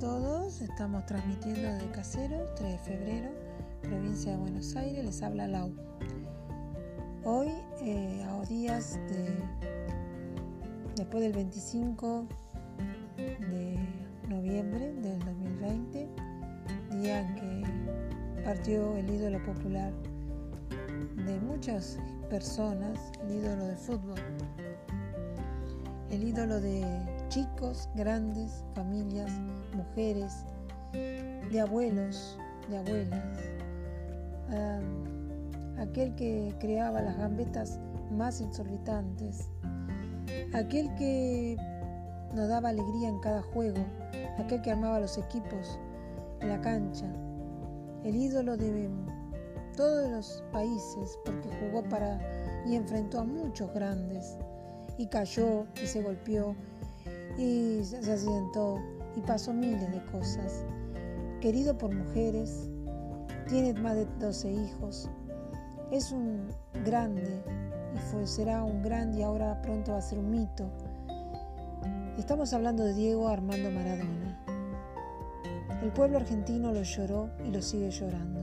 todos, estamos transmitiendo de Caseros, 3 de febrero, provincia de Buenos Aires, les habla Lau. Hoy, a días después del 25 de noviembre del 2020, día en que partió el ídolo popular de muchas personas, el ídolo de fútbol, el ídolo de chicos, grandes, familias, mujeres, de abuelos, de abuelas, aquel que creaba las gambetas más exorbitantes, aquel que nos daba alegría en cada juego, aquel que armaba los equipos en la cancha, el ídolo de todos los países, porque jugó para y enfrentó a muchos grandes, y cayó, y se golpeó, y se accidentó y pasó miles de cosas. Querido por mujeres, tiene más de 12 hijos, es un grande y será un grande y ahora pronto va a ser un mito. Estamos hablando de Diego Armando Maradona. El pueblo argentino lo lloró y lo sigue llorando.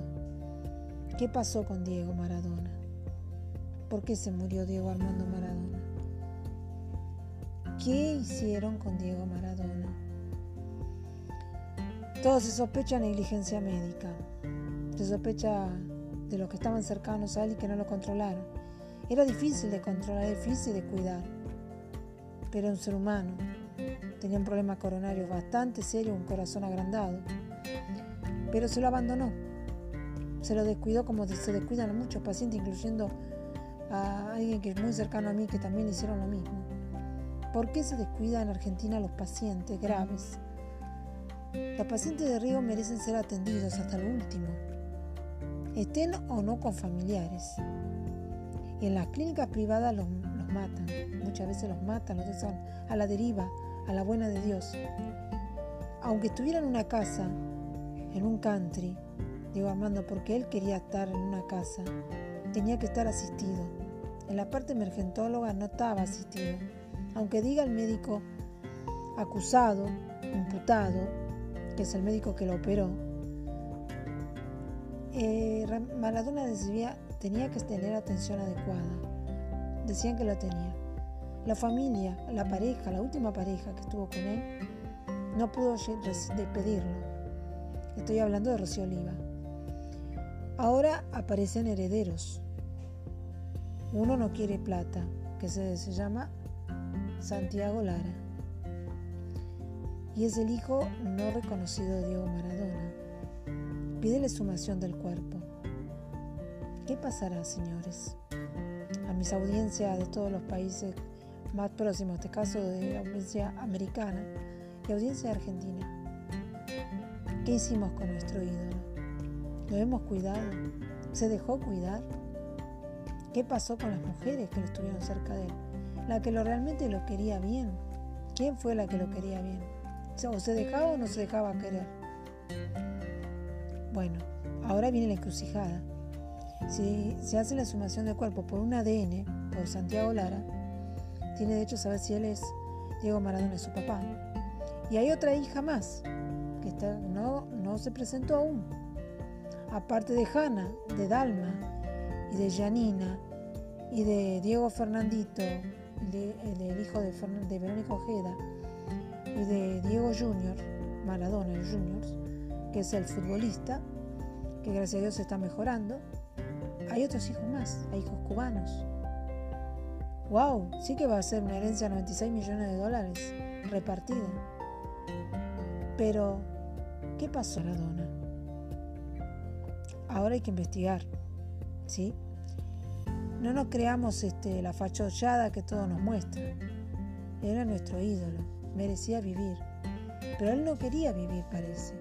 ¿Qué pasó con Diego Maradona? ¿Por qué se murió Diego Armando Maradona? ¿Qué hicieron con Diego Maradona? Todo se sospecha negligencia médica. Se sospecha de los que estaban cercanos a él y que no lo controlaron. Era difícil de controlar, era difícil de cuidar. Pero era un ser humano. Tenía un problema coronario bastante serio, un corazón agrandado. Pero se lo abandonó. Se lo descuidó como se descuidan a muchos pacientes, incluyendo a alguien que es muy cercano a mí, que también le hicieron lo mismo. ¿Por qué se descuida en Argentina a los pacientes graves? Los pacientes de riesgo merecen ser atendidos hasta lo último, estén o no con familiares. Y en las clínicas privadas los matan, muchas veces los matan, los dejan a la deriva, a la buena de Dios. Aunque estuviera en una casa, en un country, digo Armando, porque él quería estar en una casa, tenía que estar asistido. En la parte emergentóloga no estaba asistido. Aunque diga el médico acusado, imputado, que es el médico que lo operó, Maradona decía tenía que tener atención adecuada. Decían que lo tenía. La familia, la pareja, la última pareja que estuvo con él, no pudo despedirlo. Estoy hablando de Rocío Oliva. Ahora aparecen herederos. Uno no quiere plata, que se llama Santiago Lara, y es el hijo no reconocido de Diego Maradona. Pídele sumación del cuerpo. ¿Qué pasará, señores? A mis audiencias de todos los países más próximos, en este caso de la audiencia americana y audiencia argentina, ¿qué hicimos con nuestro ídolo? ¿Lo hemos cuidado? ¿Se dejó cuidar? ¿Qué pasó con las mujeres que lo estuvieron cerca de él? La que realmente lo quería bien. ¿Quién fue la que lo quería bien? O se dejaba o no se dejaba querer. Bueno, ahora viene la encrucijada. Si se hace la sumación del cuerpo por un ADN, por Santiago Lara, tiene derecho a saber si él es Diego Maradona, es su papá. Y hay otra hija más, que no se presentó aún. Aparte de Jana, de Dalma, y de Janina, y de Diego Fernandito, del hijo de Verónica Ojeda, y de Diego Junior, Maradona, el Junior, que es el futbolista, que gracias a Dios se está mejorando. Hay otros hijos más, hay hijos cubanos. ¡Wow! Sí que va a ser una herencia de $96 millones repartida. Pero, ¿qué pasó a Maradona? Ahora hay que investigar, ¿sí? No nos creamos la fachollada que todo nos muestra. Era nuestro ídolo, merecía vivir. Pero él no quería vivir, parece.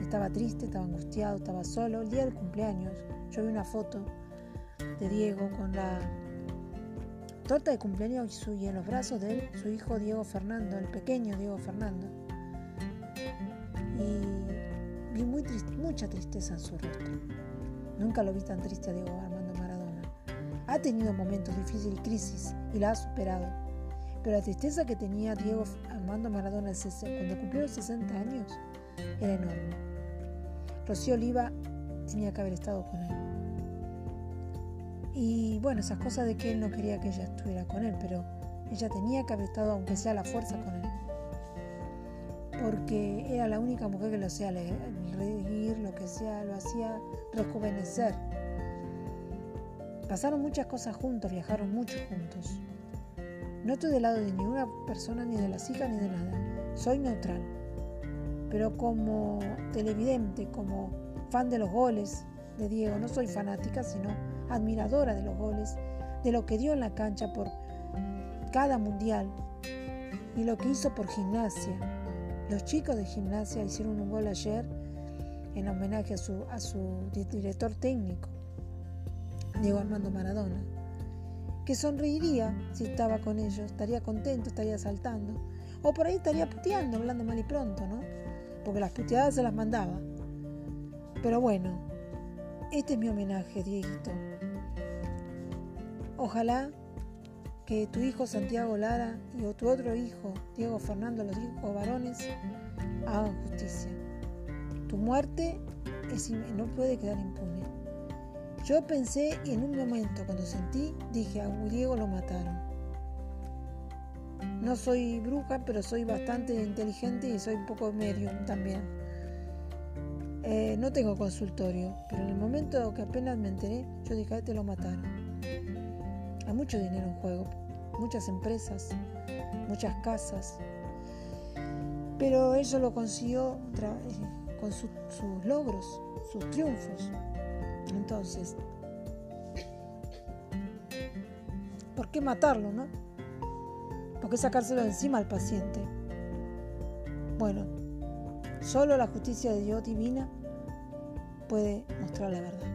Estaba triste, estaba angustiado, estaba solo. El día del cumpleaños, yo vi una foto de Diego con la torta de cumpleaños y en los brazos de él, su hijo Diego Fernando, el pequeño Diego Fernando. Y vi mucha tristeza en su rostro. Nunca lo vi tan triste a Diego Armando Maradona. Ha tenido momentos difíciles y crisis y la ha superado. Pero la tristeza que tenía Diego Armando Maradona cuando cumplió los 60 años era enorme. Rocío Oliva tenía que haber estado con él. Y bueno, esas cosas de que él no quería que ella estuviera con él, pero ella tenía que haber estado, aunque sea a la fuerza, con él. Porque era la única mujer que lo hacía reír, lo que sea, lo hacía rejuvenecer. Pasaron muchas cosas juntos, viajaron mucho juntos. No estoy del lado de ninguna persona, ni de las hijas, ni de nada. Soy neutral. Pero como televidente, como fan de los goles de Diego, no soy fanática, sino admiradora de los goles, de lo que dio en la cancha por cada mundial y lo que hizo por gimnasia. Los chicos de gimnasia hicieron un gol ayer en homenaje a su director técnico, Diego Armando Maradona, que sonreiría si estaba con ellos, estaría contento, estaría saltando, o por ahí estaría puteando, hablando mal y pronto, ¿no? Porque las puteadas se las mandaba. Pero bueno, este es mi homenaje, Dieguito. Ojalá que tu hijo Santiago Lara y tu otro hijo, Diego Fernando, los hijos varones, hagan justicia. Tu muerte no puede quedar impune. Yo pensé, y en un momento cuando sentí, dije, a Diego lo mataron. No soy bruja, pero soy bastante inteligente y soy un poco medium también. No tengo consultorio, pero en el momento que apenas me enteré, yo dije, te lo mataron. Hay mucho dinero en juego, muchas empresas, muchas casas, pero eso lo consiguió con sus logros, sus triunfos. Entonces, ¿por qué matarlo, no? ¿Por qué sacárselo de encima al paciente? Bueno, solo la justicia de Dios divina puede mostrar la verdad.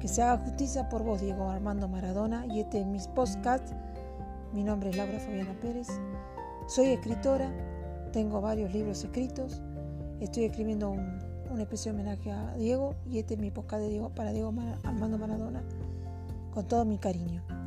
Que se haga justicia por vos, Diego Armando Maradona. Y este es mi podcast. Mi nombre es Laura Fabiana Pérez. Soy escritora. Tengo varios libros escritos. Estoy escribiendo una especie de homenaje a Diego, y este es mi podcast de Diego, para Diego Armando Maradona, con todo mi cariño.